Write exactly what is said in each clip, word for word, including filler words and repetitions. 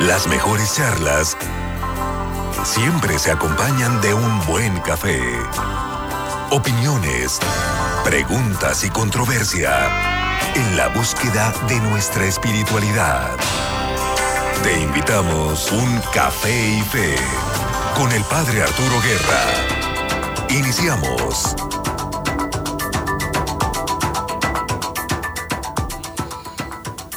Las mejores charlas siempre se acompañan de un buen café. Opiniones, preguntas y controversia en la búsqueda de nuestra espiritualidad. Te invitamos un Café y Fe con el Padre Arturo Guerra. Iniciamos.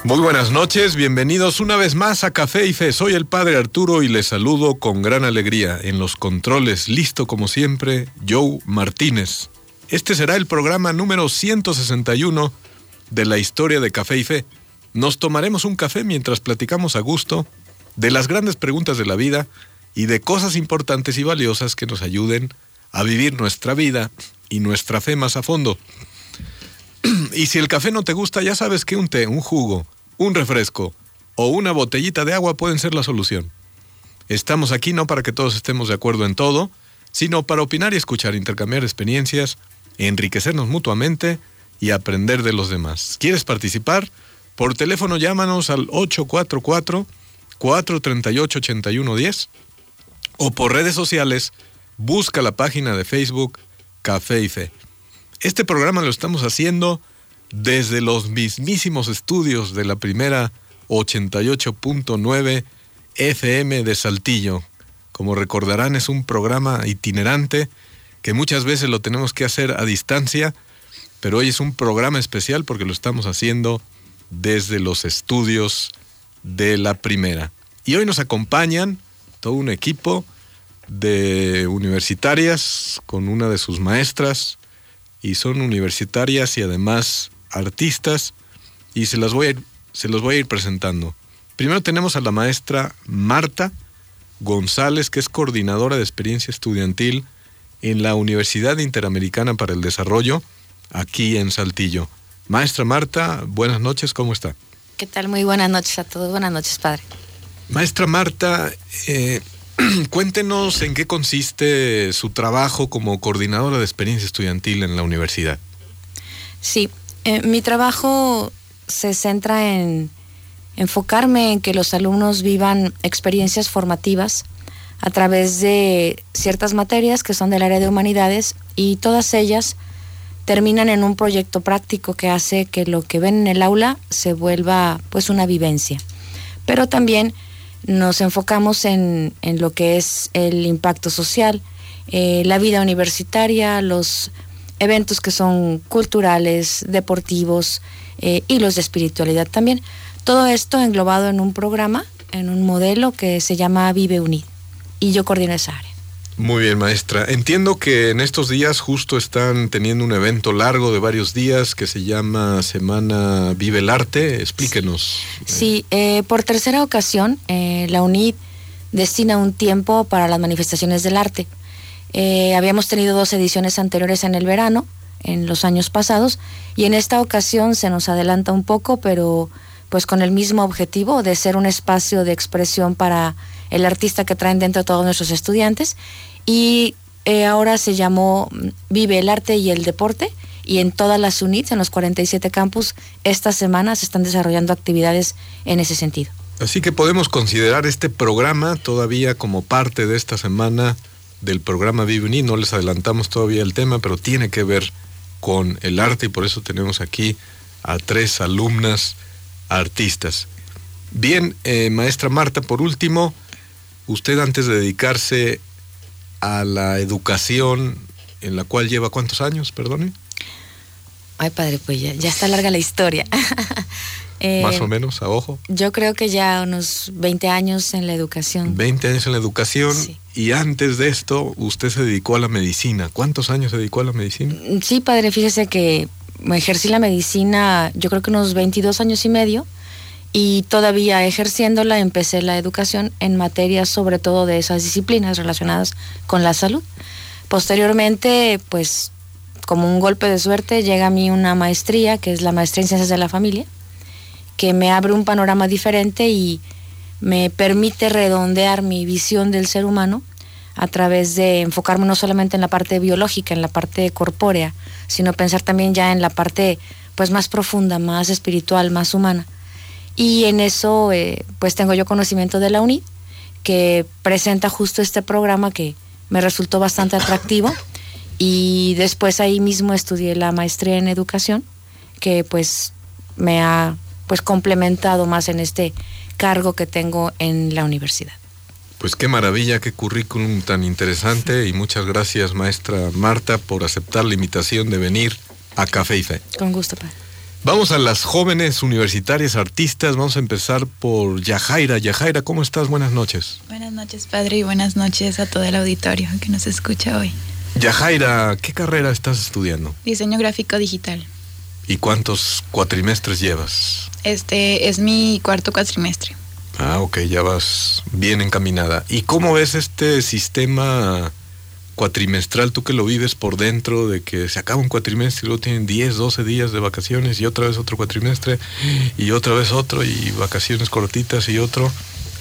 Muy buenas noches, bienvenidos una vez más a Café y Fe. Soy el Padre Arturo y les saludo con gran alegría. En los controles, listo como siempre, Joe Martínez. Este será el programa número ciento sesenta y uno de la historia de Café y Fe. Nos tomaremos un café mientras platicamos a gusto de las grandes preguntas de la vida y de cosas importantes y valiosas que nos ayuden a vivir nuestra vida y nuestra fe más a fondo. Y si el café no te gusta, ya sabes que un té, un jugo, un refresco o una botellita de agua pueden ser la solución. Estamos aquí no para que todos estemos de acuerdo en todo, sino para opinar y escuchar, intercambiar experiencias, enriquecernos mutuamente y aprender de los demás. ¿Quieres participar? Por teléfono llámanos al ocho cuatro cuatro, cuatro tres ocho, ocho uno uno cero o por redes sociales busca la página de Facebook Café y Fe. Este programa lo estamos haciendo desde los mismísimos estudios de la Primera ochenta y ocho punto nueve F M de Saltillo. Como recordarán, es un programa itinerante que muchas veces lo tenemos que hacer a distancia, pero hoy es un programa especial porque lo estamos haciendo desde los estudios de la Primera. Y hoy nos acompañan todo un equipo de universitarias con una de sus maestras, y son universitarias y además artistas, y se las voy a ir, se los voy a ir presentando. Primero tenemos a la maestra Marta González, que es coordinadora de experiencia estudiantil en la Universidad Interamericana para el Desarrollo, aquí en Saltillo. Maestra Marta, buenas noches, ¿cómo está? ¿Qué tal? Muy buenas noches a todos, buenas noches, padre. Maestra Marta, eh, cuéntenos en qué consiste su trabajo como coordinadora de experiencia estudiantil en la universidad. Sí, eh, mi trabajo se centra en enfocarme en que los alumnos vivan experiencias formativas a través de ciertas materias que son del área de humanidades, y todas ellas terminan en un proyecto práctico que hace que lo que ven en el aula se vuelva pues una vivencia. Pero también nos enfocamos en, en lo que es el impacto social, eh, la vida universitaria, los eventos que son culturales, deportivos eh, y los de espiritualidad también. Todo esto englobado en un programa, en un modelo que se llama Vive Unido, y yo coordino esa área. Muy bien, maestra. Entiendo que en estos días justo están teniendo un evento largo de varios días que se llama Semana Vive el Arte. Explíquenos. Sí, eh, por tercera ocasión, eh, la U N I D destina un tiempo para las manifestaciones del arte. Eh, habíamos tenido dos ediciones anteriores en el verano, en los años pasados, y en esta ocasión se nos adelanta un poco, pero pues con el mismo objetivo de ser un espacio de expresión para el artista que traen dentro todos nuestros estudiantes, y eh, ahora se llamó Vive el Arte y el Deporte, y en todas las U N I Ds, en los cuarenta y siete campus, esta semana se están desarrollando actividades en ese sentido. Así que podemos considerar este programa todavía como parte de esta semana del programa Vive Unido. No les adelantamos todavía el tema, pero tiene que ver con el arte, y por eso tenemos aquí a tres alumnas artistas. Bien, eh, maestra Marta, por último, usted antes de dedicarse a la educación, en la cual lleva ¿cuántos años, perdone? Ay, padre, pues ya, ya está larga la historia. eh, Más o menos, a ojo. Yo creo que ya unos veinte años en la educación. veinte años en la educación, sí. Y antes de esto, usted se dedicó a la medicina. ¿Cuántos años se dedicó a la medicina? Sí, padre, fíjese que ejercí la medicina, yo creo que unos veintidós años y medio. Y todavía ejerciéndola empecé la educación en materias sobre todo de esas disciplinas relacionadas con la salud. Posteriormente, pues como un golpe de suerte, llega a mí una maestría, que es la maestría en ciencias de la familia, que me abre un panorama diferente y me permite redondear mi visión del ser humano a través de enfocarme no solamente en la parte biológica, en la parte corpórea, sino pensar también ya en la parte pues más profunda, más espiritual, más humana. Y en eso eh, pues tengo yo conocimiento de la U N I D, que presenta justo este programa que me resultó bastante atractivo, y después ahí mismo estudié la maestría en educación, que pues me ha pues complementado más en este cargo que tengo en la universidad. Pues qué maravilla, qué currículum tan interesante, y muchas gracias, maestra Marta, por aceptar la invitación de venir a Café y Fe. Con gusto, padre. Vamos a las jóvenes universitarias artistas. Vamos a empezar por Yajaira. Yajaira, ¿cómo estás? Buenas noches. Buenas noches, padre, y buenas noches a todo el auditorio que nos escucha hoy. Yajaira, ¿qué carrera estás estudiando? Diseño gráfico digital. ¿Y cuántos cuatrimestres llevas? Este es mi cuarto cuatrimestre. Ah, ok, ya vas bien encaminada. ¿Y cómo ves este sistema cuatrimestral, tú que lo vives por dentro, de que se acaba un cuatrimestre y luego tienen diez, doce días de vacaciones y otra vez otro cuatrimestre y otra vez otro y vacaciones cortitas y otro?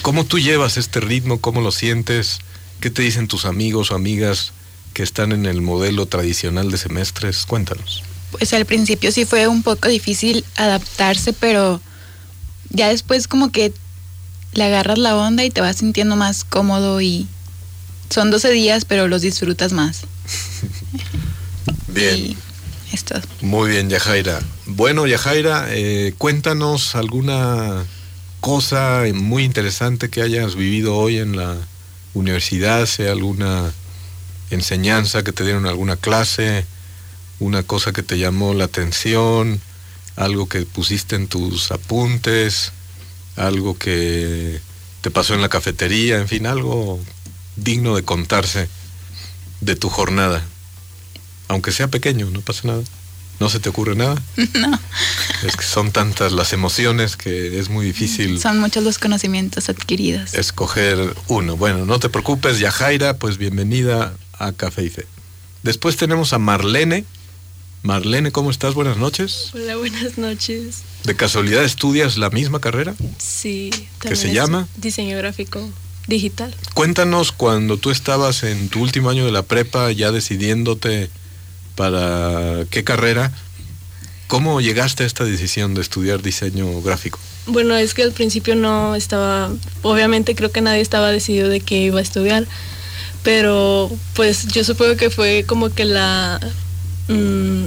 ¿Cómo tú llevas este ritmo? ¿Cómo lo sientes? ¿Qué te dicen tus amigos o amigas que están en el modelo tradicional de semestres? Cuéntanos. Pues al principio sí fue un poco difícil adaptarse, pero ya después como que le agarras la onda y te vas sintiendo más cómodo, y son doce días, pero los disfrutas más. Bien. Y es todo. Muy bien, Yajaira. Bueno, Yajaira, eh, cuéntanos alguna cosa muy interesante que hayas vivido hoy en la universidad, sea alguna enseñanza que te dieron, alguna clase, una cosa que te llamó la atención, algo que pusiste en tus apuntes, algo que te pasó en la cafetería, en fin, algo digno de contarse de tu jornada, aunque sea pequeño, no pasa nada. ¿No se te ocurre nada? No. Es que son tantas las emociones que es muy difícil. Son muchos los conocimientos adquiridos. Escoger uno. Bueno, no te preocupes, Yajaira, pues bienvenida a Café y Fe. Después tenemos a Marlene. Marlene, ¿cómo estás? Buenas noches. Hola, buenas noches. ¿De casualidad estudias la misma carrera? Sí. ¿Qué se llama? Diseño gráfico digital. Cuéntanos, cuando tú estabas en tu último año de la prepa, ya decidiéndote para qué carrera, ¿cómo llegaste a esta decisión de estudiar diseño gráfico? Bueno, es que al principio no estaba, obviamente creo que nadie estaba decidido de qué iba a estudiar, pero pues yo supongo que fue como que la, mmm,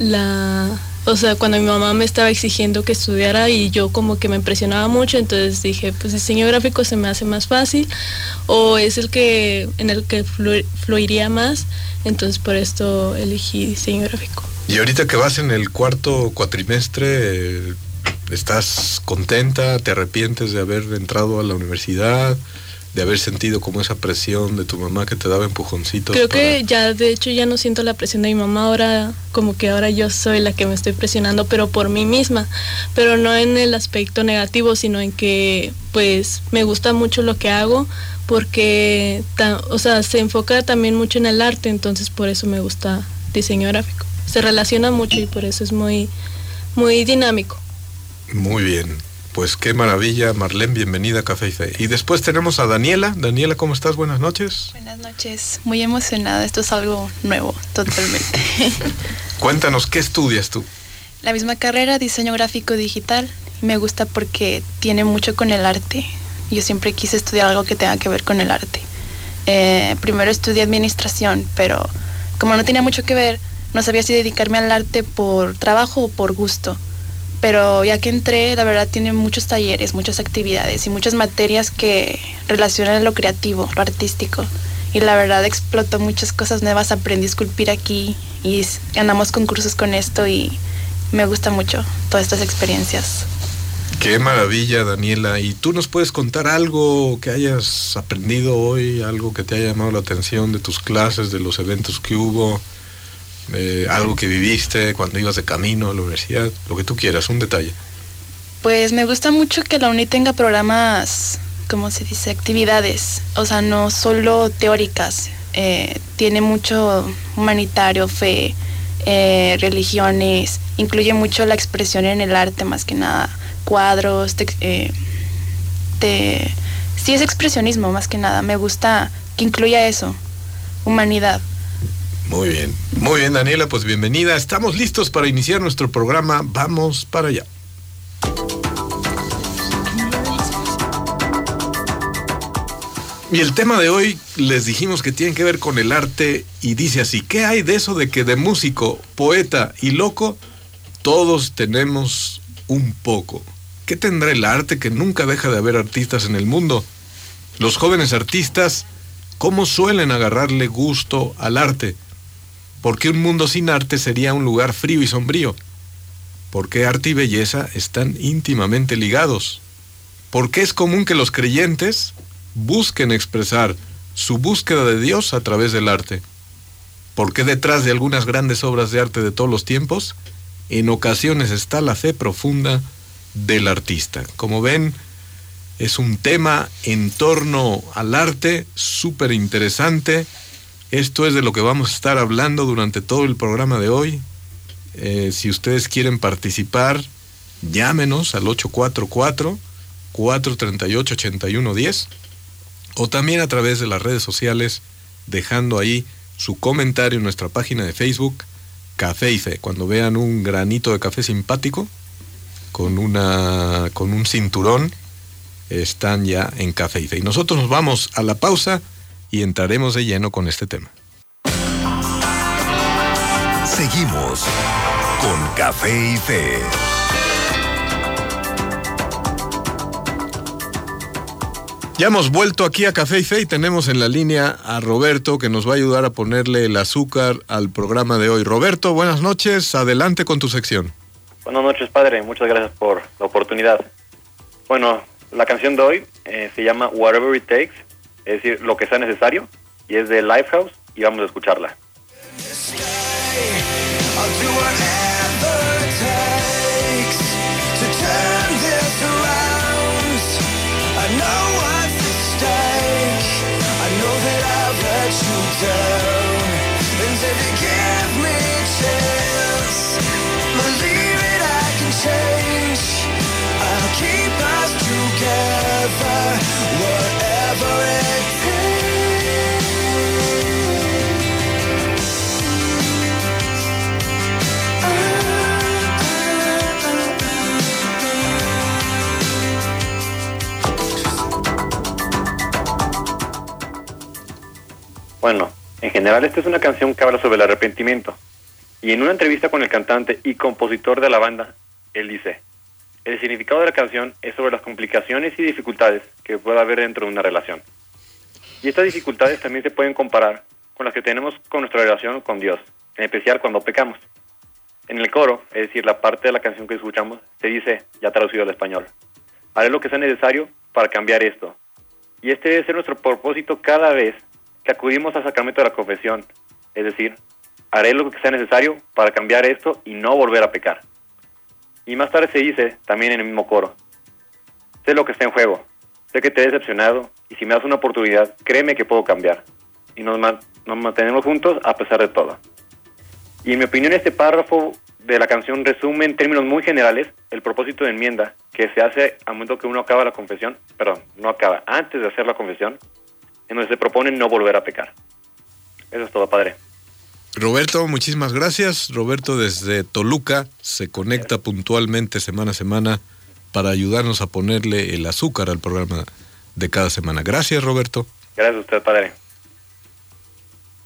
la, o sea, cuando mi mamá me estaba exigiendo que estudiara y yo como que me impresionaba mucho, entonces dije, pues diseño gráfico se me hace más fácil, o es el que en el que flu, fluiría más, entonces por esto elegí diseño gráfico. Y ahorita que vas en el cuarto cuatrimestre, ¿estás contenta? ¿Te arrepientes de haber entrado a la universidad? ¿De haber sentido como esa presión de tu mamá que te daba empujoncitos? Creo para... que ya, de hecho, ya no siento la presión de mi mamá. Ahora, como que ahora yo soy la que me estoy presionando, pero por mí misma. Pero no en el aspecto negativo, sino en que, pues, me gusta mucho lo que hago, porque, ta, o sea, se enfoca también mucho en el arte, entonces por eso me gusta diseño gráfico. Se relaciona mucho y por eso es muy, muy dinámico. Muy bien. Pues qué maravilla, Marlene, bienvenida a Café y Fe. Y después tenemos a Daniela. Daniela, ¿cómo estás? Buenas noches. Buenas noches, muy emocionada, esto es algo nuevo, totalmente. Cuéntanos, ¿qué estudias tú? La misma carrera, diseño gráfico digital. Me gusta porque tiene mucho con el arte. Yo siempre quise estudiar algo que tenga que ver con el arte. Eh, primero estudié administración, pero como no tenía mucho que ver, no sabía si dedicarme al arte por trabajo o por gusto. Pero ya que entré, la verdad tiene muchos talleres, muchas actividades y muchas materias que relacionan lo creativo, lo artístico. Y la verdad explotó muchas cosas nuevas, aprendí a esculpir aquí y ganamos concursos con esto, y me gusta mucho todas estas experiencias. Qué maravilla, Daniela. ¿Y tú nos puedes contar algo que hayas aprendido hoy, algo que te haya llamado la atención de tus clases, de los eventos que hubo? Eh, algo que viviste cuando ibas de camino a la universidad, lo que tú quieras, un detalle. Pues me gusta mucho que la U N I tenga programas, ¿cómo se dice?, actividades, o sea, no solo teóricas, eh, tiene mucho humanitario, fe, eh, religiones, incluye mucho la expresión en el arte, más que nada, cuadros, te, eh, te, sí es expresionismo, más que nada, me gusta que incluya eso, humanidad. Muy bien, muy bien, Daniela, pues bienvenida. Estamos listos para iniciar nuestro programa. Vamos para allá. Y el tema de hoy les dijimos que tiene que ver con el arte y dice así: ¿qué hay de eso de que de músico, poeta y loco todos tenemos un poco? ¿Qué tendrá el arte que nunca deja de haber artistas en el mundo? Los jóvenes artistas, ¿cómo suelen agarrarle gusto al arte? ¿Por qué un mundo sin arte sería un lugar frío y sombrío? ¿Por qué arte y belleza están íntimamente ligados? ¿Por qué es común que los creyentes busquen expresar su búsqueda de Dios a través del arte? ¿Por qué detrás de algunas grandes obras de arte de todos los tiempos, en ocasiones está la fe profunda del artista? Como ven, es un tema en torno al arte súper interesante. Esto es de lo que vamos a estar hablando durante todo el programa de hoy. Eh, si ustedes quieren participar, llámenos al ocho cuatro cuatro, cuatro tres ocho, ocho uno uno cero o también a través de las redes sociales, dejando ahí su comentario en nuestra página de Facebook, Café y Fe. Cuando vean un granito de café simpático con, una, con un cinturón, están ya en Café y Fe. Y nosotros nos vamos a la pausa y entraremos de lleno con este tema. Seguimos con Café y Fe. Ya hemos vuelto aquí a Café y Fe y tenemos en la línea a Roberto, que nos va a ayudar a ponerle el azúcar al programa de hoy. Roberto, buenas noches, adelante con tu sección. Buenas noches, padre, muchas gracias por la oportunidad. Bueno, la canción de hoy eh, se llama Whatever It Takes, es decir, lo que sea necesario, y es de Lifehouse, y vamos a escucharla. Bueno, en general esta es una canción que habla sobre el arrepentimiento. Y en una entrevista con el cantante y compositor de la banda, él dice: el significado de la canción es sobre las complicaciones y dificultades que puede haber dentro de una relación. Y estas dificultades también se pueden comparar con las que tenemos con nuestra relación con Dios, en especial cuando pecamos. En el coro, es decir, la parte de la canción que escuchamos, se dice, ya traducido al español: haré lo que sea necesario para cambiar esto. Y este debe ser nuestro propósito cada vez que acudimos al sacramento de la confesión, es decir, haré lo que sea necesario para cambiar esto y no volver a pecar. Y más tarde se dice, también en el mismo coro: sé lo que está en juego, sé que te he decepcionado, y si me das una oportunidad, créeme que puedo cambiar, y nos, man- nos mantenemos juntos a pesar de todo. Y en mi opinión, este párrafo de la canción resume en términos muy generales el propósito de enmienda que se hace al momento que uno acaba la confesión, perdón, no acaba, antes de hacer la confesión, en donde se propone no volver a pecar. Eso es todo, padre. Roberto, muchísimas gracias. Roberto desde Toluca se conecta puntualmente semana a semana para ayudarnos a ponerle el azúcar al programa de cada semana. Gracias, Roberto. Gracias a usted, padre.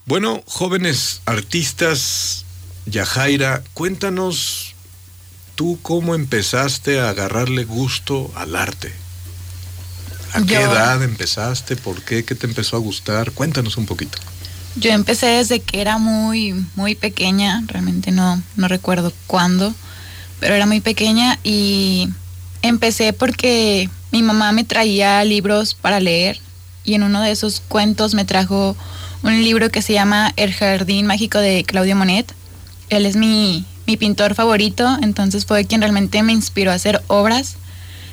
Bueno, jóvenes artistas, Yajaira, cuéntanos tú cómo empezaste a agarrarle gusto al arte. ¿A qué yo, edad empezaste? ¿Por qué? ¿Qué te empezó a gustar? Cuéntanos un poquito. Yo empecé desde que era muy, muy pequeña, realmente no, no recuerdo cuándo, pero era muy pequeña y empecé porque mi mamá me traía libros para leer y en uno de esos cuentos me trajo un libro que se llama El Jardín Mágico de Claudio Monet. Él es mi, mi pintor favorito, entonces fue quien realmente me inspiró a hacer obras.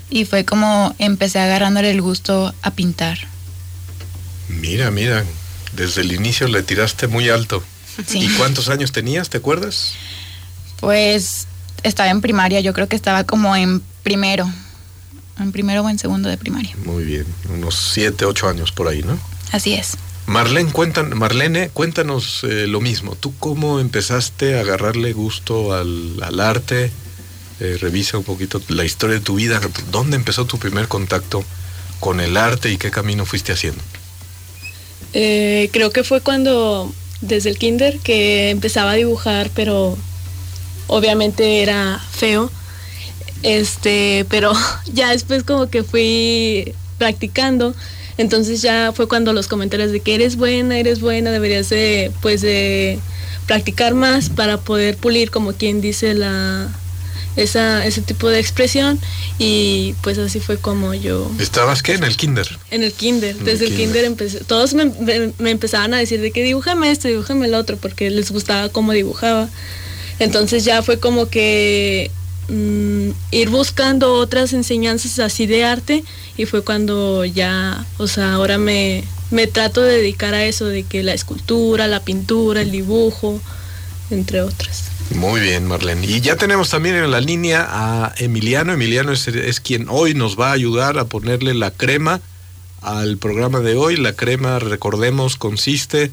Y fue como empecé agarrándole el gusto a pintar. Mira, mira, desde el inicio le tiraste muy alto. Sí. ¿Y cuántos años tenías, te acuerdas? Pues estaba en primaria, yo creo que estaba como en primero. En primero o en segundo de primaria. Muy bien, unos siete, ocho años por ahí, ¿no? Así es. Marlene, cuentan, Marlene, cuéntanos eh, lo mismo. ¿Tú cómo empezaste a agarrarle gusto al, al arte? Eh, revisa un poquito la historia de tu vida. ¿Dónde empezó tu primer contacto con el arte y qué camino fuiste haciendo? Eh, creo que fue cuando, desde el kinder, que empezaba a dibujar, pero obviamente era feo. Este, pero ya después como que fui practicando, entonces ya fue cuando los comentarios de que eres buena, eres buena, deberías de, pues de practicar más para poder pulir, como quien dice, la esa ese tipo de expresión, y pues así fue como yo. ¿Estabas qué? ¿En el kinder? En el kinder, desde el kinder, el kinder empecé, todos me, me, me empezaban a decir de que dibújame esto, dibújame el otro, porque les gustaba cómo dibujaba. Entonces ya fue como que Mm, ir buscando otras enseñanzas así de arte, y fue cuando ya, o sea, ahora me, me trato de dedicar a eso, de que la escultura, la pintura, el dibujo, entre otras. Muy bien, Marlene. Y ya tenemos también en la línea a Emiliano. Emiliano es, es quien hoy nos va a ayudar a ponerle la crema al programa de hoy. La crema, recordemos, consiste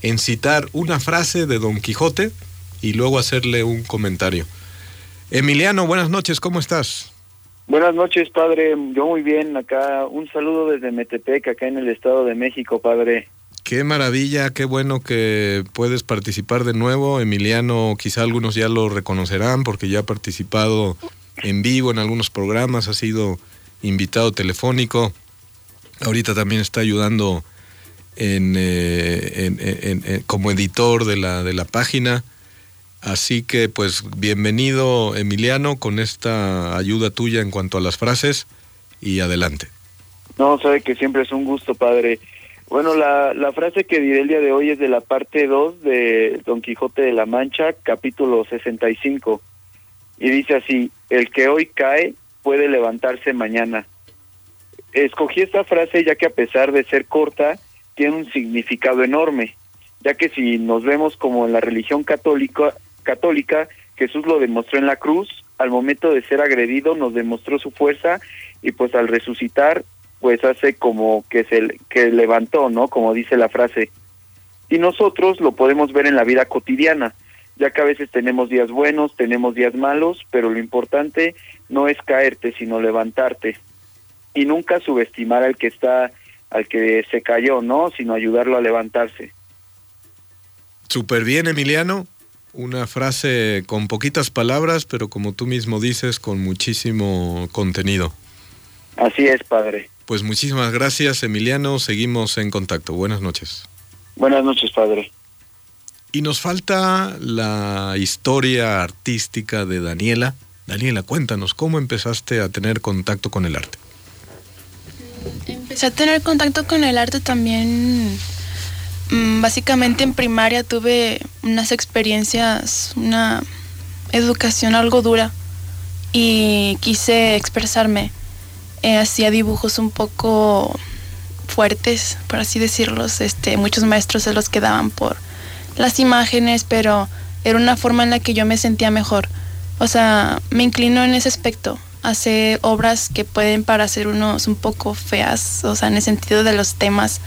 en citar una frase de Don Quijote y luego hacerle un comentario. Emiliano, buenas noches, ¿cómo estás? Buenas noches, padre, yo muy bien, acá un saludo desde Metepec, acá en el Estado de México, padre. Qué maravilla, qué bueno que puedes participar de nuevo, Emiliano, quizá algunos ya lo reconocerán porque ya ha participado en vivo en algunos programas, ha sido invitado telefónico, ahorita también está ayudando en, eh, en, en, en, como editor de la, de la página. Así que, pues, bienvenido, Emiliano, con esta ayuda tuya en cuanto a las frases, y adelante. No, sabe que siempre es un gusto, padre. Bueno, la, la frase que diré el día de hoy es de la parte dos de Don Quijote de la Mancha, capítulo sesenta y cinco, y dice así: el que hoy cae puede levantarse mañana. Escogí esta frase ya que, a pesar de ser corta, tiene un significado enorme, ya que si nos vemos como en la religión católica, católica, Jesús lo demostró en la cruz, al momento de ser agredido nos demostró su fuerza, y pues al resucitar, pues hace como que se que levantó, ¿no? Como dice la frase. Y nosotros lo podemos ver en la vida cotidiana, ya que a veces tenemos días buenos, tenemos días malos, pero lo importante no es caerte, sino levantarte. Y nunca subestimar al que está, al que se cayó, ¿no? Sino ayudarlo a levantarse. Súper bien, Emiliano. Una frase con poquitas palabras, pero como tú mismo dices, con muchísimo contenido. Así es, padre. Pues muchísimas gracias, Emiliano. Seguimos en contacto. Buenas noches. Buenas noches, padre. Y nos falta la historia artística de Daniela. Daniela, cuéntanos, ¿cómo empezaste a tener contacto con el arte? Empecé a tener contacto con el arte también. Básicamente en primaria tuve unas experiencias, una educación algo dura, y quise expresarme. Eh, hacía dibujos un poco fuertes, por así decirlos. Este, muchos maestros se los quedaban por las imágenes, pero era una forma en la que yo me sentía mejor. O sea, me inclino en ese aspecto. Hacer obras que pueden parecer unos un poco feas, o sea, en el sentido de los temas,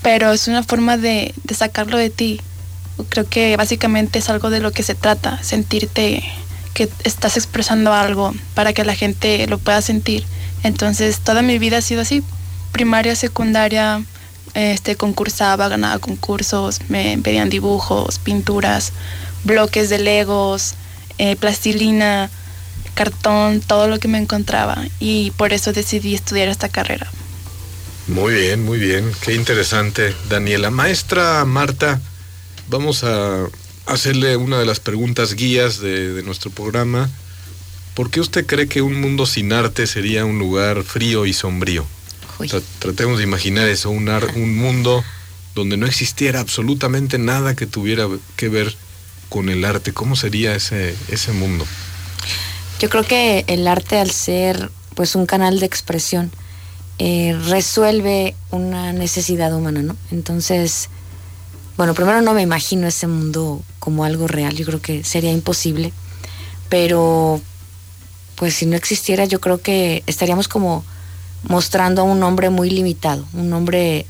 pero es una forma de, de sacarlo de ti. Creo que básicamente es algo de lo que se trata, sentirte que estás expresando algo para que la gente lo pueda sentir. Entonces toda mi vida ha sido así, primaria, secundaria, este, concursaba, ganaba concursos, me pedían dibujos, pinturas, bloques de legos, eh, plastilina, cartón, todo lo que me encontraba, y por eso decidí estudiar esta carrera. Muy bien, muy bien. Qué interesante, Daniela. Maestra Marta, vamos a hacerle una de las preguntas guías de, de nuestro programa. ¿Por qué usted cree que un mundo sin arte sería un lugar frío y sombrío? Tra- tratemos de imaginar eso, un, ar- un mundo donde no existiera absolutamente nada que tuviera que ver con el arte. ¿Cómo sería ese, ese mundo? Yo creo que el arte, al ser pues un canal de expresión, Eh, resuelve una necesidad humana, ¿no? Entonces, bueno, primero no me imagino ese mundo como algo real, yo creo que sería imposible, pero pues si no existiera, yo creo que estaríamos como mostrando a un hombre muy limitado, un hombre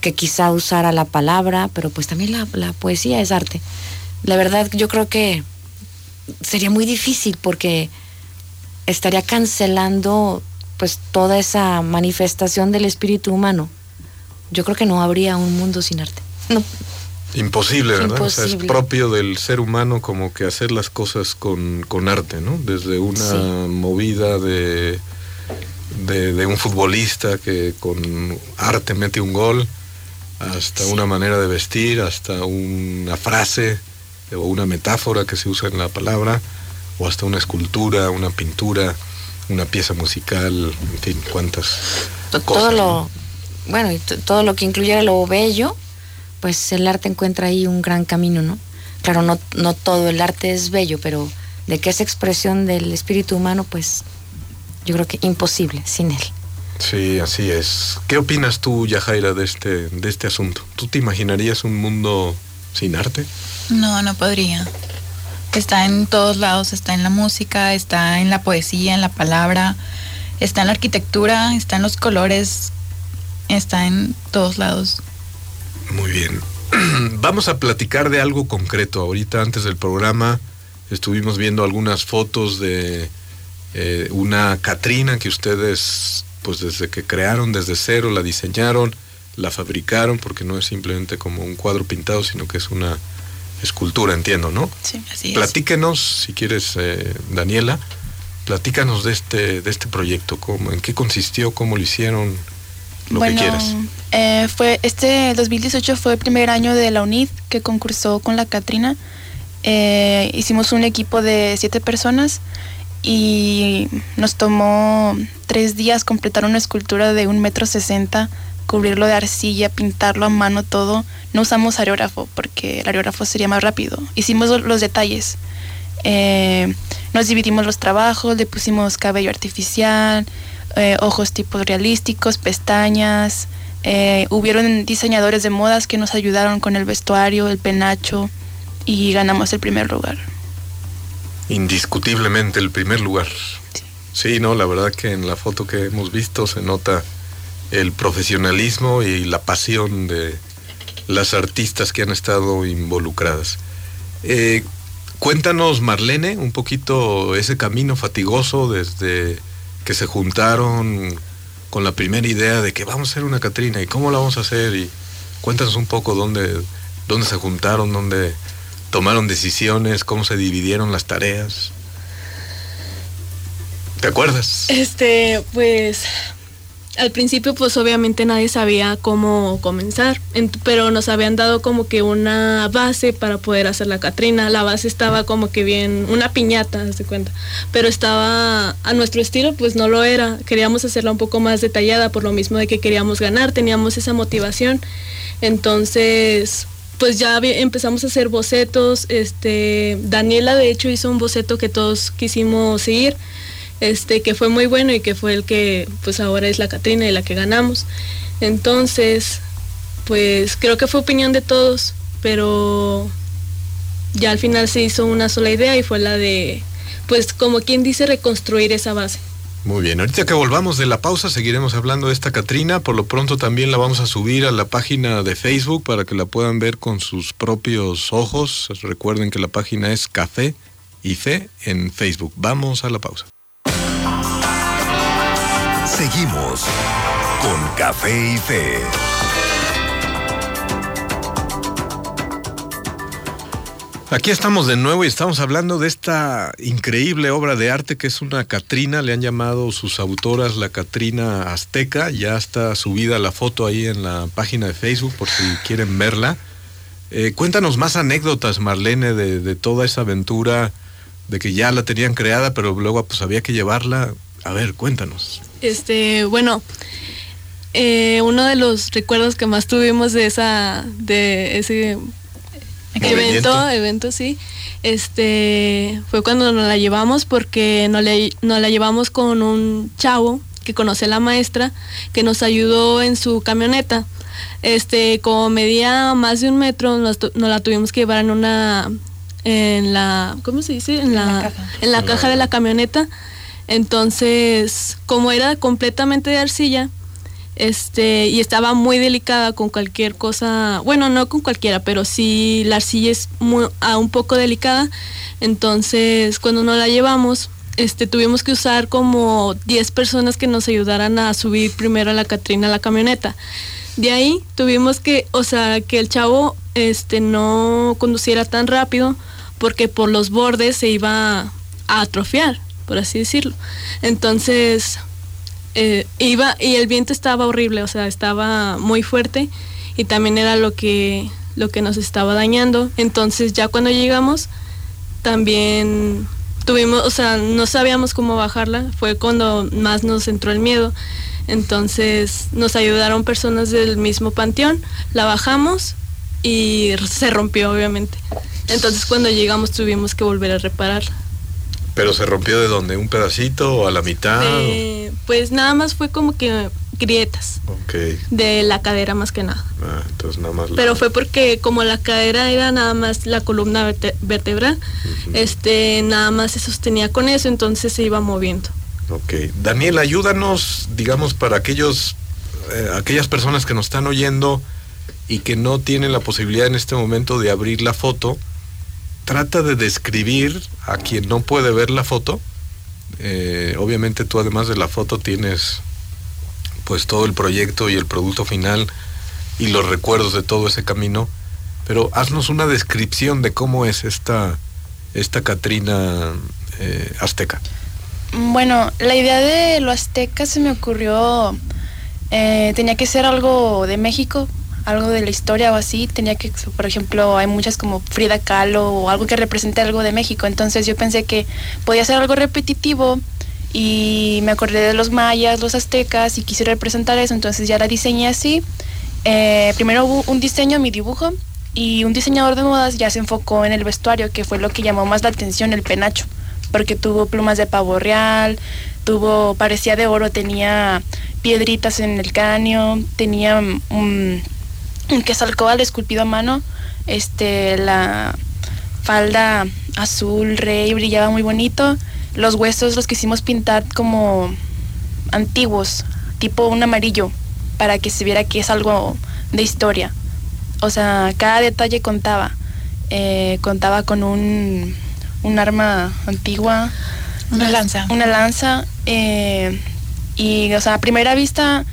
que quizá usara la palabra, pero pues también la, la poesía es arte. La verdad, yo creo que sería muy difícil porque estaría cancelando pues toda esa manifestación del espíritu humano yo creo que no habría un mundo sin arte. No. Imposible, ¿verdad? Imposible. O sea, es propio del ser humano como que hacer las cosas con, con arte, ¿no? Desde una sí. movida de, de, de un futbolista que con arte mete un gol, hasta sí. una manera de vestir, hasta una frase o una metáfora que se usa en la palabra, o hasta una escultura, una pintura, una pieza musical, en fin, cuántas todo cosas. Lo, ¿no? Bueno, y todo lo que incluyera lo bello, pues el arte encuentra ahí un gran camino, ¿no? Claro, no, no todo el arte es bello, pero de que es expresión del espíritu humano, pues yo creo que imposible sin él. Sí, así es. ¿Qué opinas tú, Yajaira, de este, de este asunto? ¿Tú te imaginarías un mundo sin arte? No, no podría. Está en todos lados, está en la música, está en la poesía, en la palabra, está en la arquitectura, está en los colores, está en todos lados. Muy bien. Vamos a platicar de algo concreto. Ahorita, antes del programa, estuvimos viendo algunas fotos de eh, una Catrina que ustedes, pues desde que crearon, desde cero, la diseñaron, la fabricaron, porque no es simplemente como un cuadro pintado, sino que es una escultura, entiendo, ¿no? Sí, así es. Platíquenos, si quieres, eh, Daniela, platícanos de este, de este proyecto, cómo, en qué consistió, cómo lo hicieron, lo bueno, que quieras. Eh, fue este dos mil dieciocho fue el primer año de la U N I D que concursó con la Catrina. Eh, hicimos un equipo de siete personas y nos tomó tres días completar una escultura de un metro sesenta, cubrirlo de arcilla, pintarlo a mano todo. No usamos aerógrafo porque el aerógrafo sería más rápido. Hicimos los detalles. Eh, nos dividimos los trabajos, le pusimos cabello artificial, eh, ojos tipos realísticos, pestañas. Eh, hubieron diseñadores de modas que nos ayudaron con el vestuario, el penacho, y ganamos el primer lugar. Indiscutiblemente el primer lugar. Sí, sí, no, la verdad que en la foto que hemos visto se nota el profesionalismo y la pasión de las artistas que han estado involucradas. Eh, cuéntanos, Marlene, un poquito ese camino fatigoso desde que se juntaron con la primera idea de que vamos a hacer una Catrina y cómo la vamos a hacer, y cuéntanos un poco dónde, dónde se juntaron, dónde tomaron decisiones, cómo se dividieron las tareas. ¿Te acuerdas? Este, pues... Al principio, pues obviamente nadie sabía cómo comenzar, pero nos habían dado como que una base para poder hacer la Catrina. La base estaba como que bien, una piñata, haz de cuenta, pero estaba a nuestro estilo, pues no lo era. Queríamos hacerla un poco más detallada por lo mismo de que queríamos ganar, teníamos esa motivación. Entonces, pues ya empezamos a hacer bocetos. Este, Daniela, de hecho, hizo un boceto que todos quisimos seguir. Este, que fue muy bueno y que fue el que pues ahora es la Catrina y la que ganamos. Entonces, pues creo que fue opinión de todos, pero ya al final se hizo una sola idea y fue la de, pues como quien dice, reconstruir esa base. Muy bien, ahorita que volvamos de la pausa seguiremos hablando de esta Catrina. Por lo pronto también la vamos a subir a la página de Facebook para que la puedan ver con sus propios ojos. Recuerden que la página es Café y Fe en Facebook. Vamos a la pausa. Seguimos con Café y Fe. Aquí estamos de nuevo y estamos hablando de esta increíble obra de arte que es una Catrina. Le han llamado sus autoras la Catrina Azteca. Ya está subida la foto ahí en la página de Facebook por si quieren verla. Eh, cuéntanos más anécdotas, Marlene, de, de toda esa aventura, de que ya la tenían creada, pero luego pues había que llevarla. A ver, cuéntanos. Este, bueno, eh, uno de los recuerdos que más tuvimos de esa, de ese movimiento. evento, evento sí, este, fue cuando nos la llevamos, porque nos, le, nos la llevamos con un chavo que conoce a la maestra, que nos ayudó en su camioneta. Este, como medía más de un metro, nos, nos la tuvimos que llevar en una, en la, ¿cómo se dice? En la, en la caja, en la caja de la camioneta. Entonces, como era completamente de arcilla, este, y estaba muy delicada con cualquier cosa, bueno, no con cualquiera, pero sí la arcilla es muy, a un poco delicada. Entonces, cuando nos la llevamos, este, tuvimos que usar como diez personas que nos ayudaran a subir primero a la Catrina a la camioneta. de ahí tuvimos que, o sea, que el chavo este no conduciera tan rápido porque por los bordes se iba a atrofiar, por así decirlo. Entonces eh, iba y el viento estaba horrible, o sea, estaba muy fuerte y también era lo que lo que nos estaba dañando. Entonces ya cuando llegamos también tuvimos, o sea, no sabíamos cómo bajarla, fue cuando más nos entró el miedo. Entonces nos ayudaron personas del mismo panteón, la bajamos y se rompió obviamente. Entonces cuando llegamos tuvimos que volver a repararla. ¿Pero se rompió de dónde? ¿Un pedacito o a la mitad? De, pues nada más fue como que grietas. Okay. De la cadera más que nada. Ah, entonces nada más. La... Pero fue porque como la cadera era nada más la columna verte- vertebral, uh-huh. este, nada más se sostenía con eso, entonces se iba moviendo. Ok. Daniel, ayúdanos, digamos, para aquellos, eh, aquellas personas que nos están oyendo y que no tienen la posibilidad en este momento de abrir la foto. Trata de describir a quien no puede ver la foto. Eh, obviamente tú, además de la foto, tienes pues todo el proyecto y el producto final y los recuerdos de todo ese camino. Pero haznos una descripción de cómo es esta, esta Catrina eh, azteca. Bueno, la idea de lo azteca se me ocurrió, eh, tenía que ser algo de México, algo de la historia o así, tenía que, por ejemplo, hay muchas como Frida Kahlo o algo que represente algo de México, entonces yo pensé que podía ser algo repetitivo y me acordé de los mayas, los aztecas y quise representar eso, entonces ya la diseñé así. Eh, primero hubo un diseño, mi dibujo, y un diseñador de modas ya se enfocó en el vestuario, que fue lo que llamó más la atención, el penacho, porque tuvo plumas de pavo real, tuvo, parecía de oro, tenía piedritas en el cráneo, tenía un, un quetzalcóatl esculpido a mano, este, la falda azul rey brillaba muy bonito, los huesos los quisimos pintar como antiguos, tipo un amarillo, para que se viera que es algo de historia, o sea, cada detalle contaba, eh, contaba con un... un arma antigua, una lanza, una lanza eh, y, o sea, a primera vista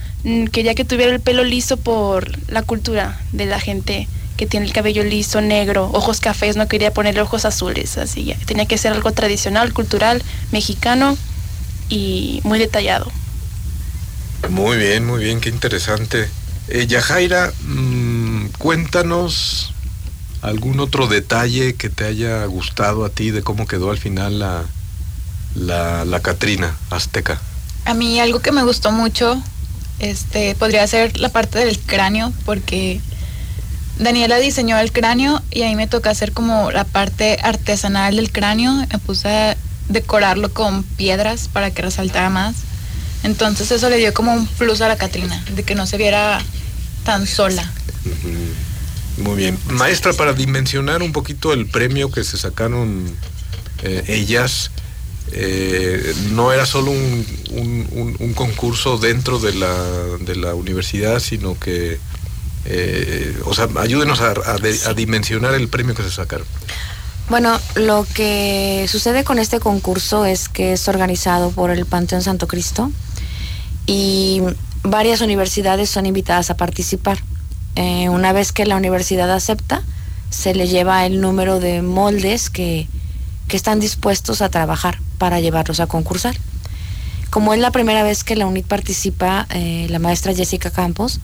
quería que tuviera el pelo liso por la cultura de la gente que tiene el cabello liso, negro, ojos cafés, no quería ponerle ojos azules, así ya, tenía que ser algo tradicional, cultural, mexicano y muy detallado. Muy bien, muy bien, qué interesante. Eh, Yajaira, mmm, cuéntanos... ¿Algún otro detalle que te haya gustado a ti de cómo quedó al final la, la, la Catrina azteca? A mí algo que me gustó mucho este, podría ser la parte del cráneo, porque Daniela diseñó el cráneo y a mí me tocó hacer como la parte artesanal del cráneo. Me puse a decorarlo con piedras para que resaltara más. Entonces eso le dio como un plus a la Catrina, de que no se viera tan sola. Uh-huh. Muy bien. Maestra, para dimensionar un poquito el premio que se sacaron eh, ellas, eh, no era solo un, un, un, un concurso dentro de la, de la universidad, sino que, eh, o sea, ayúdenos a, a, de, a dimensionar el premio que se sacaron. Bueno, lo que sucede con este concurso es que es organizado por el Panteón Santo Cristo y varias universidades son invitadas a participar. Eh, una vez que la universidad acepta, se le lleva el número de moldes que, que están dispuestos a trabajar para llevarlos a concursar. Como es la primera vez que la U N I T participa, eh, la maestra Jessica Campos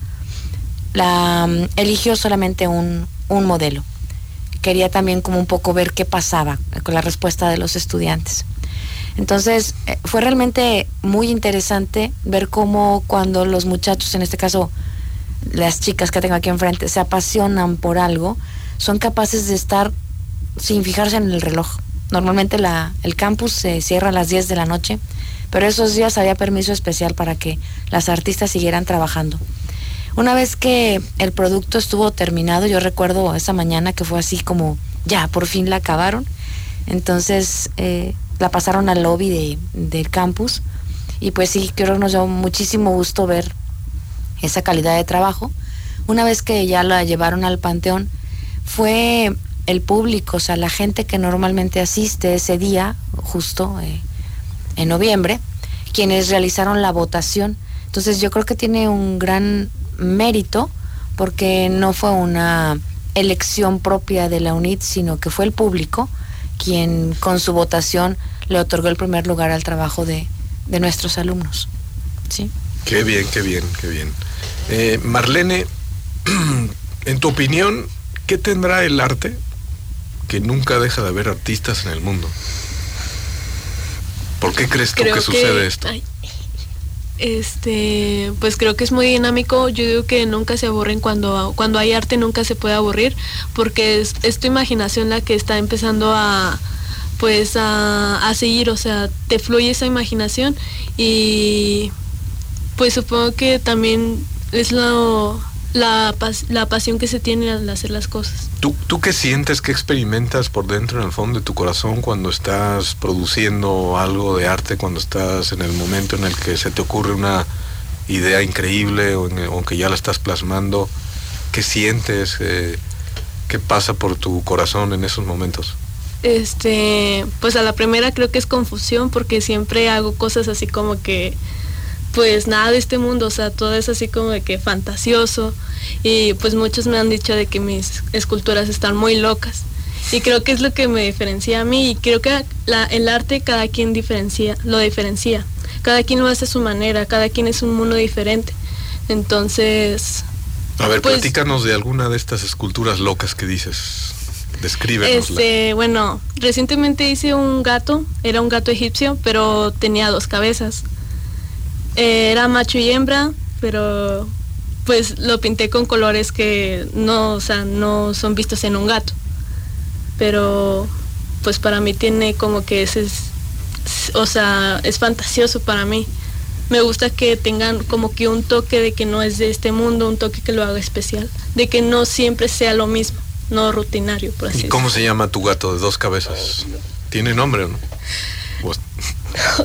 la, um, eligió solamente un, un modelo. Quería también como un poco ver qué pasaba con la respuesta de los estudiantes. Entonces, eh, fue realmente muy interesante ver cómo cuando los muchachos, en este caso... las chicas que tengo aquí enfrente, se apasionan por algo, son capaces de estar sin fijarse en el reloj. Normalmente la, el campus se cierra a las diez de la noche, pero esos días había permiso especial para que las artistas siguieran trabajando. Una vez que el producto estuvo terminado, yo recuerdo esa mañana que fue así como, ya, por fin la acabaron. Entonces eh, la pasaron al lobby de, del campus y pues sí, creo que nos dio muchísimo gusto ver esa calidad de trabajo. Una vez que ya la llevaron al panteón, fue el público, o sea, la gente que normalmente asiste ese día, justo eh, en noviembre, quienes realizaron la votación. Entonces yo creo que tiene un gran mérito porque no fue una elección propia de la U N I T, sino que fue el público quien con su votación le otorgó el primer lugar al trabajo de, de nuestros alumnos. ¿Sí? Qué bien, qué bien, qué bien. Eh, Marlene, en tu opinión, ¿qué tendrá el arte que nunca deja de haber artistas en el mundo? ¿Por qué crees tú creo que sucede que, esto? Ay, este, pues creo que es muy dinámico. Yo digo que nunca se aburren cuando, cuando hay arte, nunca se puede aburrir, porque es, es tu imaginación la que está empezando a, pues a, a seguir, o sea, te fluye esa imaginación y pues supongo que también es lo, la, pas, la pasión que se tiene al hacer las cosas. ¿Tú, ¿Tú qué sientes, qué experimentas por dentro, en el fondo de tu corazón, cuando estás produciendo algo de arte, cuando estás en el momento en el que se te ocurre una idea increíble o, en, o que ya la estás plasmando? ¿Qué sientes? Eh, ¿Qué pasa por tu corazón en esos momentos? Este, pues a la primera creo que es confusión, porque siempre hago cosas así como que... pues nada de este mundo, o sea, todo es así como de que fantasioso y pues muchos me han dicho de que mis esculturas están muy locas y creo que es lo que me diferencia a mí y creo que la, el arte cada quien diferencia, lo diferencia, cada quien lo hace a su manera, cada quien es un mundo diferente, entonces... A ver, pues, platícanos de alguna de estas esculturas locas que dices, descríbenosla. Este, bueno, recientemente hice un gato, era un gato egipcio, pero tenía dos cabezas. Era macho y hembra, pero pues lo pinté con colores que no, o sea, no son vistos en un gato. Pero pues para mí tiene como que ese es, o sea, es fantasioso para mí. Me gusta que tengan como que un toque de que no es de este mundo, un toque que lo haga especial, de que no siempre sea lo mismo, no rutinario, por así decirlo. ¿Y cómo se llama tu gato de dos cabezas? ¿Tiene nombre o no?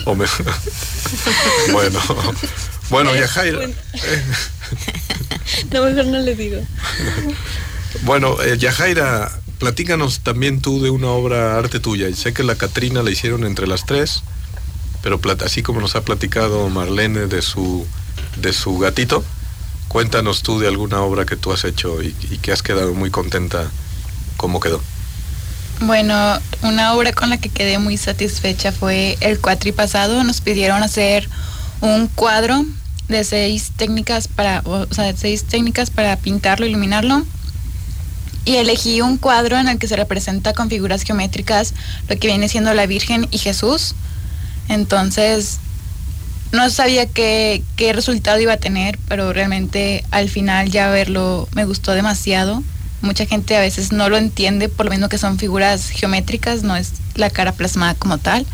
O me... Bueno, bueno, Yajaira. No, mejor no le digo. Bueno, eh, Yajaira, platícanos también tú de una obra arte tuya. Sé que la Catrina la hicieron entre las tres, pero plat- así como nos ha platicado Marlene de su, de su gatito, cuéntanos tú de alguna obra que tú has hecho y, y que has quedado muy contenta cómo quedó. Bueno, una obra con la que quedé muy satisfecha fue el cuatri pasado. Nos pidieron hacer un cuadro de seis técnicas para, o sea, seis técnicas para pintarlo, iluminarlo. Y elegí un cuadro en el que se representa con figuras geométricas lo que viene siendo la Virgen y Jesús. Entonces, no sabía qué, qué resultado iba a tener, pero realmente al final ya verlo me gustó demasiado. Mucha gente a veces no lo entiende por lo mismo que son figuras geométricas, no es la cara plasmada como tal.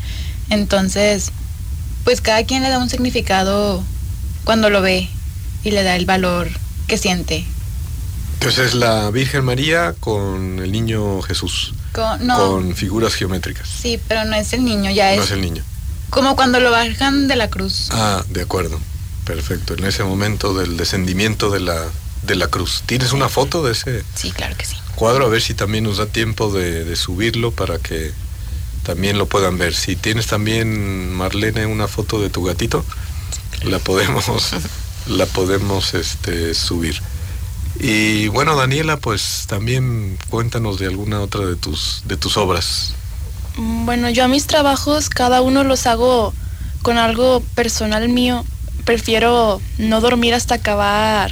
Entonces, pues cada quien le da un significado cuando lo ve y le da el valor que siente. Entonces es la Virgen María con el niño Jesús, con, no, con figuras geométricas. Sí, pero no es el niño, ya es... No es el niño. Como cuando lo bajan de la cruz. Ah, de acuerdo, perfecto, en ese momento del descendimiento de la... de la cruz. ¿Tienes una foto de ese? Sí, claro que sí. Cuadro, a ver si también nos da tiempo de, de subirlo para que también lo puedan ver. Si tienes también, Marlene, una foto de tu gatito, la podemos, la podemos este, subir. Y bueno, Daniela, pues también cuéntanos de alguna otra de tus, de tus obras. Bueno, yo a mis trabajos cada uno los hago con algo personal mío. Prefiero no dormir hasta acabar.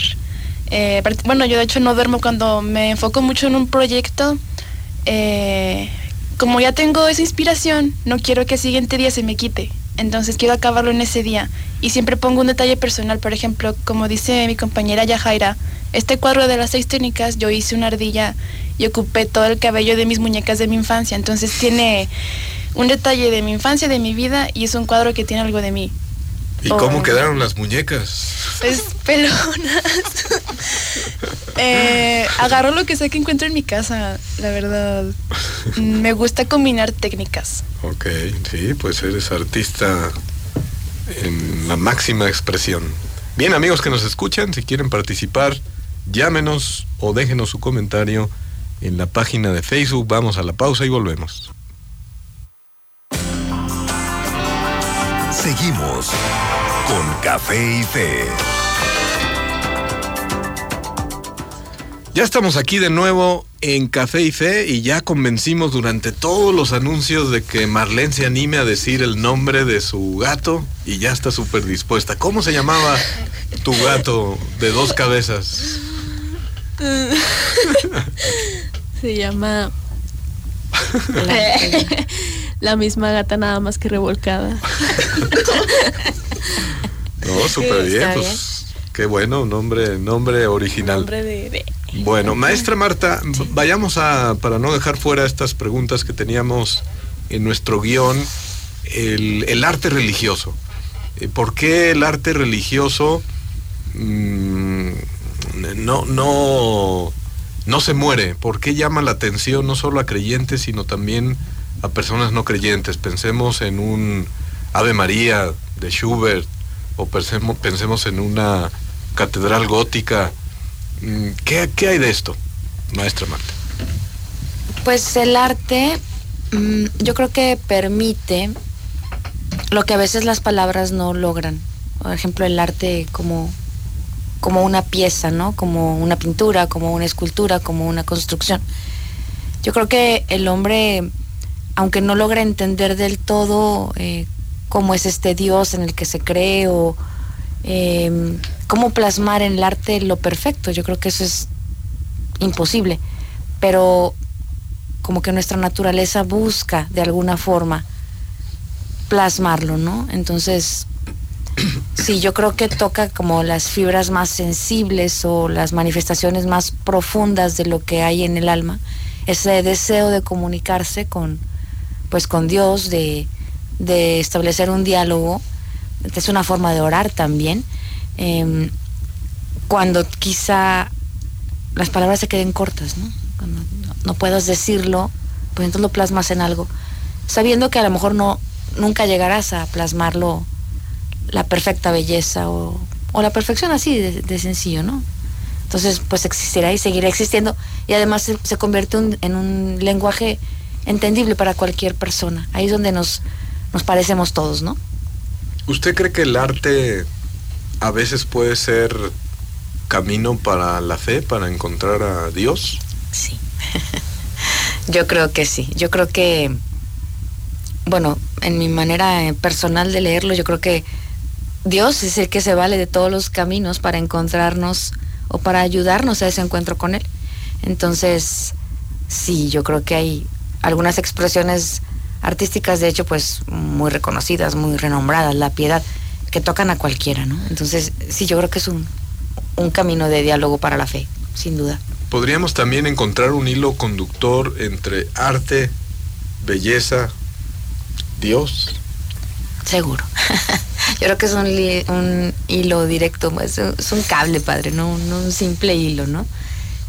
Eh, bueno, yo de hecho no duermo cuando me enfoco mucho en un proyecto. Eh, como ya tengo esa inspiración, no quiero que el siguiente día se me quite. Entonces quiero acabarlo en ese día. Y siempre pongo un detalle personal. Por ejemplo, como dice mi compañera Yajaira, este cuadro de las seis técnicas, yo hice una ardilla y ocupé todo el cabello de mis muñecas de mi infancia. Entonces tiene un detalle de mi infancia, de mi vida, y es un cuadro que tiene algo de mí. ¿Y cómo oh. quedaron las muñecas? Pues pelonas. eh, agarro lo que sea que encuentro en mi casa, la verdad. Me gusta combinar técnicas. Ok, sí, pues eres artista en la máxima expresión. Bien, amigos que nos escuchan, si quieren participar, llámenos o déjenos su comentario en la página de Facebook. Vamos a la pausa y volvemos. Seguimos con Café y Fe. Ya estamos aquí de nuevo en Café y Fe y ya convencimos durante todos los anuncios de que Marlene se anime a decir el nombre de su gato y ya está súper dispuesta. ¿Cómo se llamaba tu gato de dos cabezas? Se llama... La, la misma gata, nada más que revolcada. No, súper bien, pues qué bueno, nombre, nombre original. Nombre de... de... Bueno, maestra Marta, sí. Vayamos a, para no dejar fuera estas preguntas que teníamos en nuestro guión, el, el arte religioso. ¿Por qué el arte religioso mmm, no, no, no se muere? ¿Por qué llama la atención no solo a creyentes, sino también a personas no creyentes? Pensemos en un Ave María de Schubert, o pensemos, pensemos en una catedral gótica. ¿Qué, ¿Qué hay de esto, maestra Marta? Pues el arte, yo creo que permite lo que a veces las palabras no logran. Por ejemplo, el arte como, como una pieza, ¿no? Como una pintura, como una escultura, como una construcción. Yo creo que el hombre, aunque no logra entender del todo eh, cómo es este Dios en el que se cree o... Eh, cómo plasmar en el arte lo perfecto, yo creo que eso es imposible, pero como que nuestra naturaleza busca de alguna forma plasmarlo, ¿no? Entonces, sí, yo creo que toca como las fibras más sensibles o las manifestaciones más profundas de lo que hay en el alma, ese deseo de comunicarse con, pues, con Dios, de, de establecer un diálogo. Es una forma de orar también. Eh, cuando quizá las palabras se queden cortas, ¿no? Cuando no, no puedas decirlo, pues entonces lo plasmas en algo, sabiendo que a lo mejor no, nunca llegarás a plasmarlo, la perfecta belleza o, o la perfección así de, de sencillo, ¿no? Entonces pues existirá y seguirá existiendo, y además se, se convierte un, en un lenguaje entendible para cualquier persona. Ahí es donde nos, nos parecemos todos, ¿no? ¿Usted cree que el arte a veces puede ser camino para la fe, para encontrar a Dios? Sí, yo creo que sí. Yo creo que, bueno, en mi manera personal de leerlo, yo creo que Dios es el que se vale de todos los caminos para encontrarnos o para ayudarnos a ese encuentro con Él. Entonces, sí, yo creo que hay algunas expresiones artísticas, de hecho, pues muy reconocidas, muy renombradas, la piedad, que tocan a cualquiera, ¿no? Entonces, sí, yo creo que es un, un camino de diálogo para la fe, sin duda. ¿Podríamos también encontrar un hilo conductor entre arte, belleza, Dios? Seguro. Yo creo que es un, li, un hilo directo, es, es un cable, padre, no, no un simple hilo, ¿no?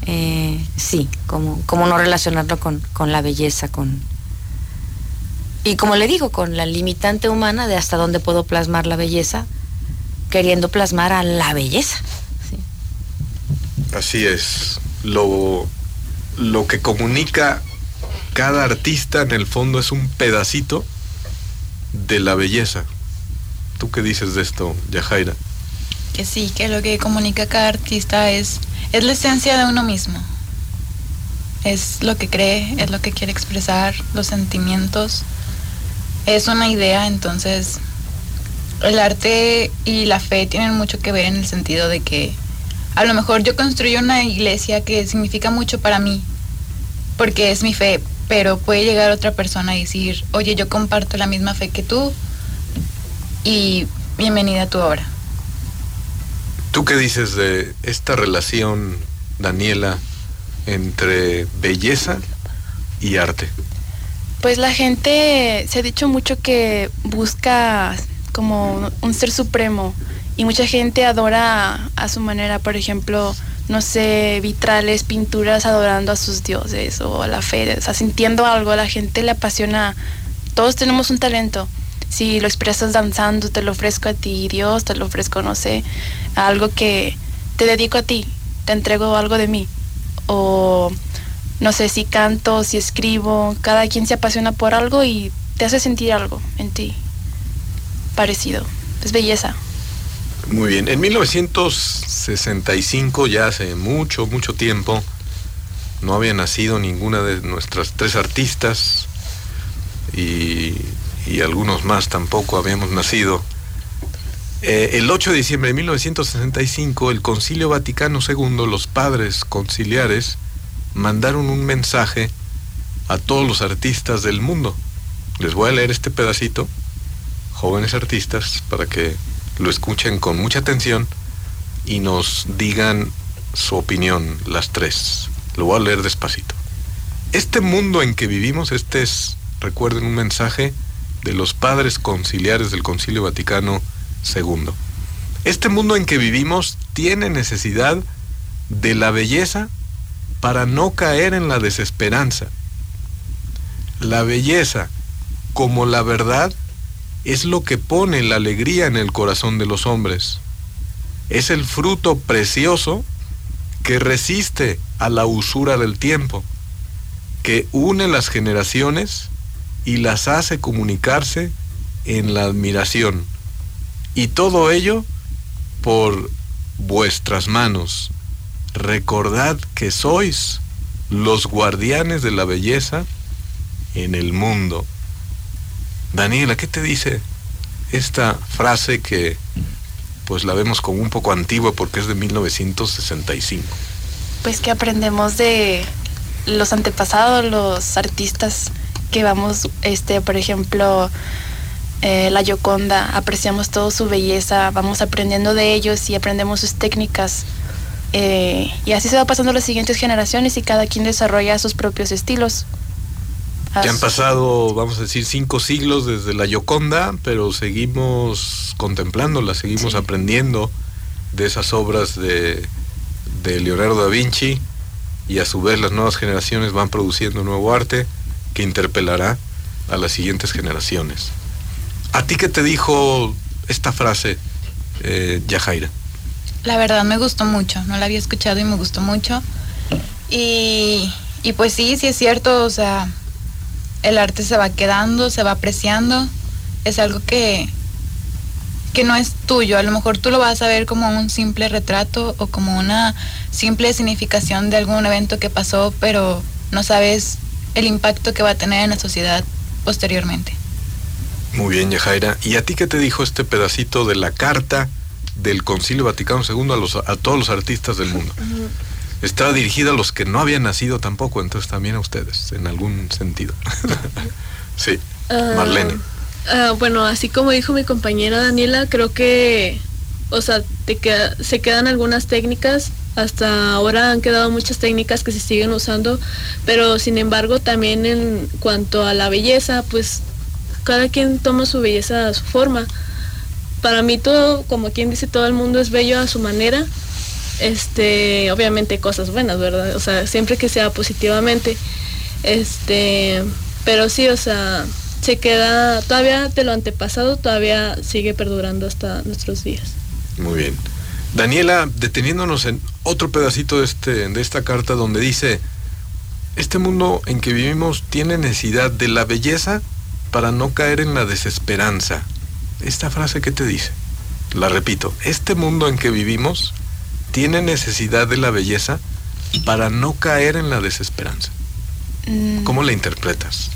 Eh, sí, como, como no relacionarlo con, con la belleza, con... Y como le digo, con la limitante humana de hasta dónde puedo plasmar la belleza, queriendo plasmar a la belleza. Sí. Así es. Lo, lo que comunica cada artista, en el fondo, es un pedacito de la belleza. ¿Tú qué dices de esto, Yajaira? Que sí, que lo que comunica cada artista es, es la esencia de uno mismo. Es lo que cree, es lo que quiere expresar, los sentimientos... Es una idea, entonces el arte y la fe tienen mucho que ver, en el sentido de que a lo mejor yo construyo una iglesia que significa mucho para mí, porque es mi fe, pero puede llegar otra persona y decir, oye, yo comparto la misma fe que tú y bienvenida a tu obra. ¿Tú qué dices de esta relación, Daniela, entre belleza y arte? Pues la gente, se ha dicho mucho que busca como un ser supremo, y mucha gente adora a su manera, por ejemplo, no sé, vitrales, pinturas adorando a sus dioses o a la fe, o sea, sintiendo algo, a la gente le apasiona. Todos tenemos un talento, si lo expresas danzando, te lo ofrezco a ti, Dios, te lo ofrezco, no sé, algo que te dedico a ti, te entrego algo de mí, o... No sé, si canto, si escribo, cada quien se apasiona por algo y te hace sentir algo en ti parecido. Es belleza. Muy bien. En mil novecientos sesenta y cinco, ya hace mucho, mucho tiempo, no había nacido ninguna de nuestras tres artistas y, y algunos más tampoco habíamos nacido. Eh, el ocho de diciembre de mil novecientos sesenta y cinco, el Concilio Vaticano segundo, los padres conciliares, mandaron un mensaje a todos los artistas del mundo. Les voy a leer este pedacito, jóvenes artistas, para que lo escuchen con mucha atención y nos digan su opinión, las tres. Lo voy a leer despacito. Este mundo en que vivimos, este es, recuerden, un mensaje de los padres conciliares del Concilio Vaticano segundo. Este mundo en que vivimos tiene necesidad de la belleza para no caer en la desesperanza. La belleza, como la verdad, es lo que pone la alegría en el corazón de los hombres. Es el fruto precioso que resiste a la usura del tiempo, que une las generaciones y las hace comunicarse en la admiración. Y todo ello por vuestras manos. Recordad que sois los guardianes de la belleza en el mundo. Daniela, ¿qué te dice esta frase que pues la vemos como un poco antigua porque es de mil novecientos sesenta y cinco? Pues que aprendemos de los antepasados, los artistas que vamos, este, por ejemplo, eh, la Gioconda, apreciamos toda su belleza, vamos aprendiendo de ellos y aprendemos sus técnicas. Eh, y así se va pasando las siguientes generaciones y cada quien desarrolla sus propios estilos. Ya han pasado, vamos a decir, cinco siglos desde la Gioconda, pero seguimos contemplándola, seguimos sí. aprendiendo de esas obras de, de Leonardo da Vinci, y a su vez las nuevas generaciones van produciendo nuevo arte que interpelará a las siguientes generaciones. ¿A ti qué te dijo esta frase, eh, Yajaira? La verdad me gustó mucho, no la había escuchado y me gustó mucho. Y, y pues sí, sí es cierto, o sea... el arte se va quedando, se va apreciando, es algo que, que no es tuyo, a lo mejor tú lo vas a ver como un simple retrato o como una simple significación de algún evento que pasó, pero no sabes el impacto que va a tener en la sociedad posteriormente. Muy bien, Yajaira. ¿Y a ti qué te dijo este pedacito de la carta del Concilio Vaticano segundo a, los, a todos los artistas del mundo? Uh-huh. Estaba dirigida a los que no habían nacido tampoco, entonces también a ustedes, en algún sentido. Sí, Marlene. Uh, uh, bueno, así como dijo mi compañera Daniela, creo que, o sea, te queda, se quedan algunas técnicas, hasta ahora han quedado muchas técnicas que se siguen usando, pero sin embargo también en cuanto a la belleza, pues cada quien toma su belleza a su forma. Para mí todo, como quien dice, todo el mundo es bello a su manera. Este, obviamente cosas buenas, ¿verdad? O sea, siempre que sea positivamente. Este, pero sí, o sea, se queda, todavía de lo antepasado, todavía sigue perdurando hasta nuestros días. Muy bien. Daniela, deteniéndonos en otro pedacito de, este, de esta carta donde dice, este mundo en que vivimos tiene necesidad de la belleza para no caer en la desesperanza. Esta frase, ¿qué te dice? La repito, este mundo en que vivimos tiene necesidad de la belleza para no caer en la desesperanza. Mm. ¿Cómo la interpretas?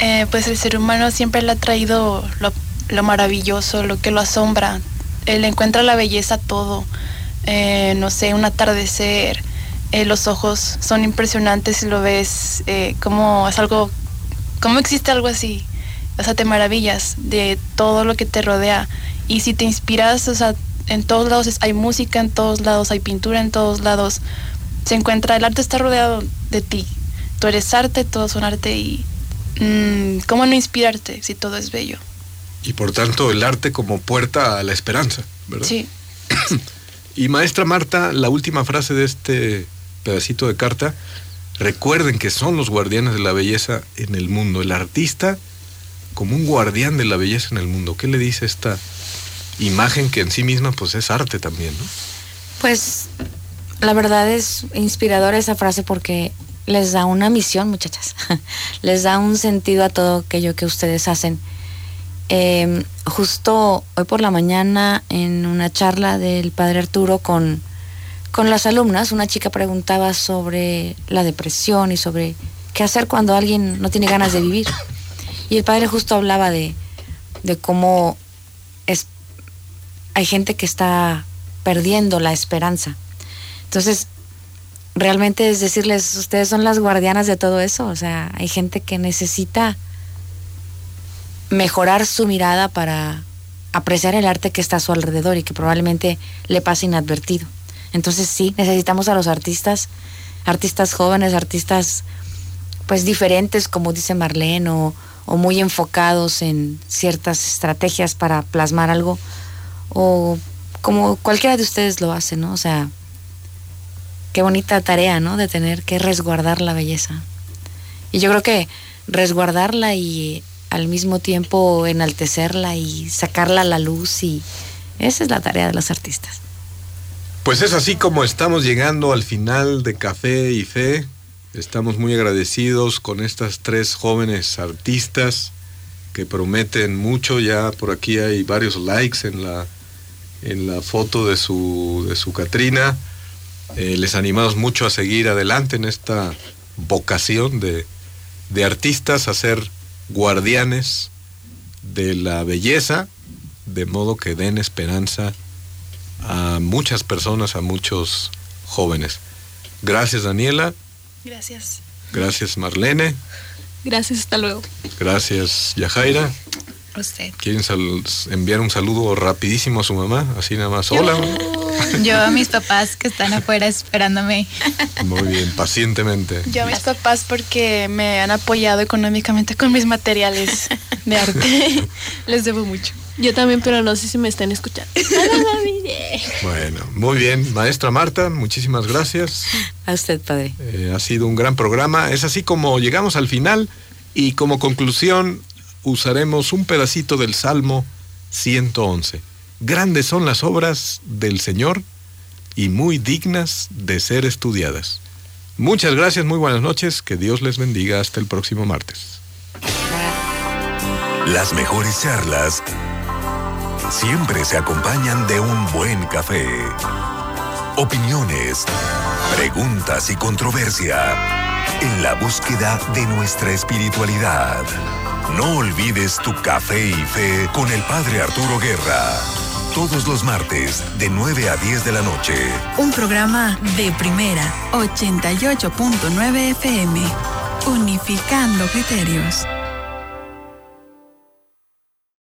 Eh, pues el ser humano siempre le ha traído lo, lo maravilloso, lo que lo asombra. Él encuentra la belleza a todo. Eh, no sé, un atardecer, eh, los ojos son impresionantes si lo ves. Eh, ¿Cómo es algo? ¿Cómo existe algo así? O sea, te maravillas de todo lo que te rodea. Y si te inspiras, o sea, en todos lados hay música, en todos lados hay pintura, en todos lados se encuentra, el arte está rodeado de ti. Tú eres arte, todos son arte y mmm, ¿cómo no inspirarte si todo es bello? Y por tanto el arte como puerta a la esperanza, ¿verdad? Sí. Y maestra Marta, la última frase de este pedacito de carta, recuerden que son los guardianes de la belleza en el mundo, el artista como un guardián de la belleza en el mundo. ¿Qué le dice esta imagen que en sí misma pues es arte también, ¿no? Pues la verdad es inspiradora esa frase porque les da una misión, muchachas. Les da un sentido a todo aquello que ustedes hacen. Eh, justo hoy por la mañana en una charla del Padre Arturo con, con las alumnas, una chica preguntaba sobre la depresión y sobre qué hacer cuando alguien no tiene ganas de vivir. Y el padre justo hablaba de, de cómo es, hay gente que está perdiendo la esperanza. Entonces, realmente es decirles, ustedes son las guardianas de todo eso. O sea, hay gente que necesita mejorar su mirada para apreciar el arte que está a su alrededor y que probablemente le pasa inadvertido. Entonces sí, necesitamos a los artistas, artistas jóvenes, artistas pues diferentes, como dice Marlene, o, o muy enfocados en ciertas estrategias para plasmar algo, o como cualquiera de ustedes lo hace, ¿no? O sea, qué bonita tarea, ¿no? De tener que resguardar la belleza. Y yo creo que resguardarla y al mismo tiempo enaltecerla y sacarla a la luz, y esa es la tarea de los artistas. Pues es así como estamos llegando al final de Café y Fe. Estamos muy agradecidos con estas tres jóvenes artistas que prometen mucho. Ya por aquí hay varios likes en la, en la foto de su, de su Catrina. Eh, les animamos mucho a seguir adelante en esta vocación de, de artistas, a ser guardianes de la belleza, de modo que den esperanza a muchas personas, a muchos jóvenes. Gracias, Daniela. Gracias. Gracias, Marlene. Gracias, hasta luego. Gracias, Yajaira. A usted. ¿Quieren sal- enviar un saludo rapidísimo a su mamá? Así nada más. Hola. Yo, Yo a mis papás que están afuera esperándome. Muy bien, pacientemente. Yo a mis papás porque me han apoyado económicamente con mis materiales de arte. Les debo mucho. Yo también, pero no sé si me están escuchando. Bueno, muy bien. Maestra Marta, muchísimas gracias. A usted, padre. Eh, ha sido un gran programa. Es así como llegamos al final, y como conclusión usaremos un pedacito del Salmo ciento once. Grandes son las obras del Señor y muy dignas de ser estudiadas. Muchas gracias, muy buenas noches. Que Dios les bendiga. Hasta el próximo martes. Las mejores charlas siempre se acompañan de un buen café. Opiniones, preguntas y controversia en la búsqueda de nuestra espiritualidad. No olvides tu Café y Fe con el Padre Arturo Guerra. Todos los martes de nueve a diez de la noche. Un programa de Primera ochenta y ocho punto nueve F M. Unificando criterios.